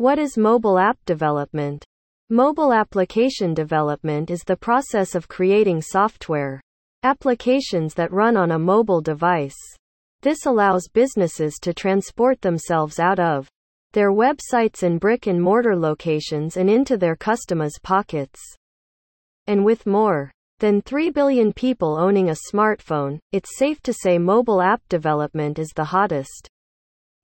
What is mobile app development? Mobile application development is the process of creating software applications that run on a mobile device. This allows businesses to transport themselves out of their websites and brick-and-mortar locations and into their customers' pockets. And with more than 3 billion people owning a smartphone, it's safe to say mobile app development is the hottest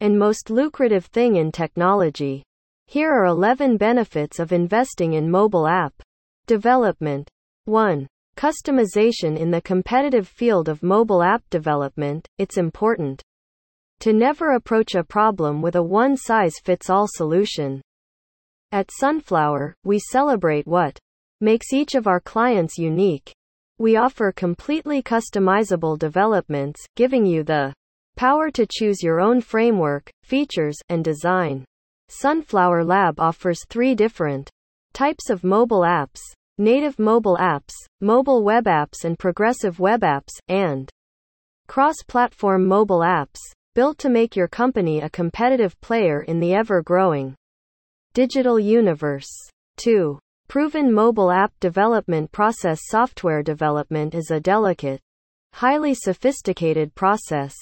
and most lucrative thing in technology. Here are 11 benefits of investing in mobile app development. 1. Customization. In the competitive field of mobile app development, it's important to never approach a problem with a one-size-fits-all solution. At Sunflower, we celebrate what makes each of our clients unique. We offer completely customizable developments, giving you the power to choose your own framework, features, and design. Sunflower Lab offers 3 different types of mobile apps: native mobile apps, mobile web apps and progressive web apps, and cross-platform mobile apps, built to make your company a competitive player in the ever-growing digital universe. 2. Proven mobile app development process. Software development is a delicate, highly sophisticated process.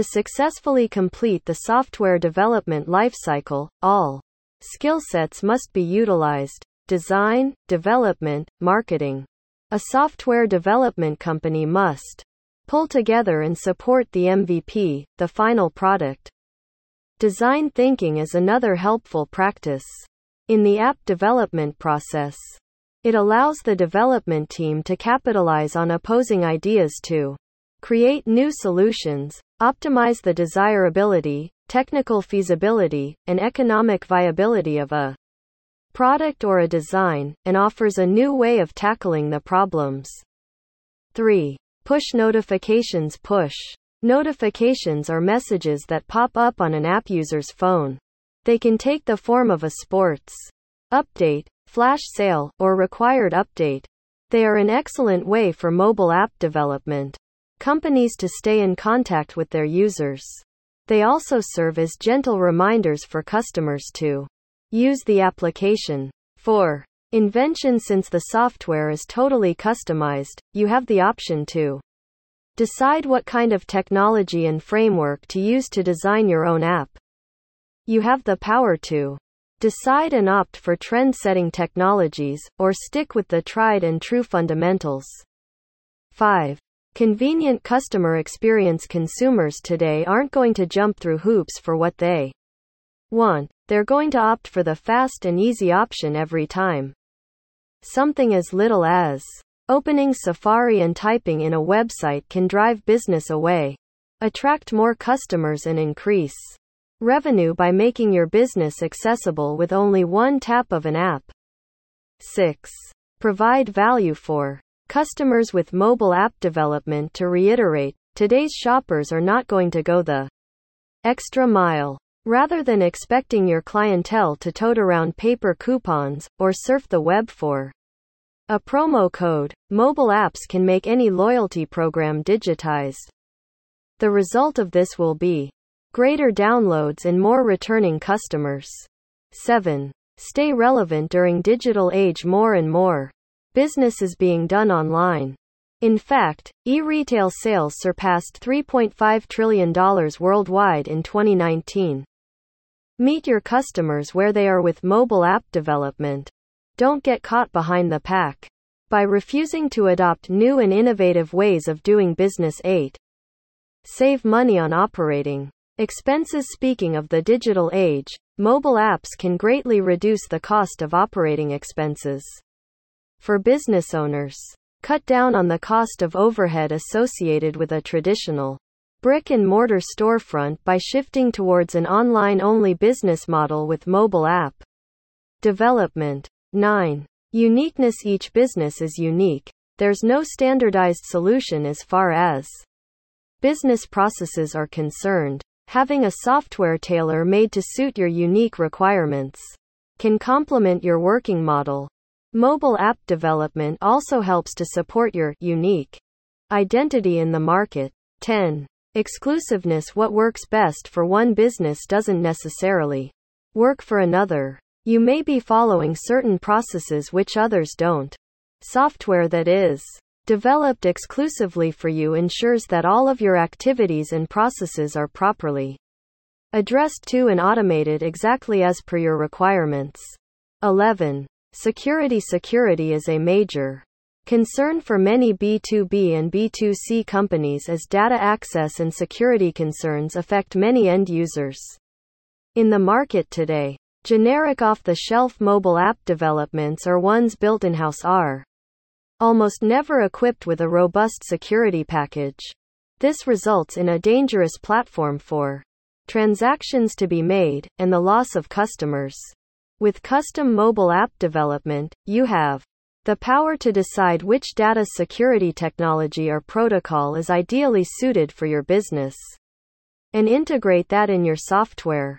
To successfully complete the software development lifecycle, all skill sets must be utilized: design, development, marketing. A software development company must pull together and support the MVP, the final product. Design thinking is another helpful practice in the app development process. It allows the development team to capitalize on opposing ideas to create new solutions, optimize the desirability, technical feasibility, and economic viability of a product or a design, and offers a new way of tackling the problems. 3. Push notifications. Push notifications are messages that pop up on an app user's phone. They can take the form of a sports update, flash sale, or required update. They are an excellent way for mobile app development companies to stay in contact with their users. They also serve as gentle reminders for customers to use the application. 4. Invention. Since the software is totally customized, you have the option to decide what kind of technology and framework to use to design your own app. You have the power to decide and opt for trend-setting technologies, or stick with the tried and true fundamentals. 5. Convenient customer experience. Consumers today aren't going to jump through hoops for what they want. They're going to opt for the fast and easy option every time. Something as little as opening Safari and typing in a website can drive business away, attract more customers, and increase revenue by making your business accessible with only one tap of an app. 6. Provide value for customers with mobile app development. To reiterate, today's shoppers are not going to go the extra mile. Rather than expecting your clientele to tote around paper coupons or surf the web for a promo code, mobile apps can make any loyalty program digitized. The result of this will be greater downloads and more returning customers. 7. Stay relevant. During digital age, more and more business is being done online. In fact, e-retail sales surpassed $3.5 trillion worldwide in 2019. Meet your customers where they are with mobile app development. Don't get caught behind the pack by refusing to adopt new and innovative ways of doing business. 8. Save money on operating expenses. Speaking of the digital age, mobile apps can greatly reduce the cost of operating expenses for business owners. Cut down on the cost of overhead associated with a traditional brick-and-mortar storefront by shifting towards an online-only business model with mobile app development. 9. Uniqueness. Each business is unique. There's no standardized solution as far as business processes are concerned. Having a software tailor-made to suit your unique requirements can complement your working model. Mobile app development also helps to support your unique identity in the market. 10. Exclusiveness. What works best for one business doesn't necessarily work for another. You may be following certain processes which others don't. Software that is developed exclusively for you ensures that all of your activities and processes are properly addressed to and automated exactly as per your requirements. 11. Security is a major concern for many B2B and B2C companies as data access and security concerns affect many end users. In the market today, generic off-the-shelf mobile app developments or ones built in-house are almost never equipped with a robust security package. This results in a dangerous platform for transactions to be made and the loss of customers. With custom mobile app development, you have the power to decide which data security technology or protocol is ideally suited for your business and integrate that in your software.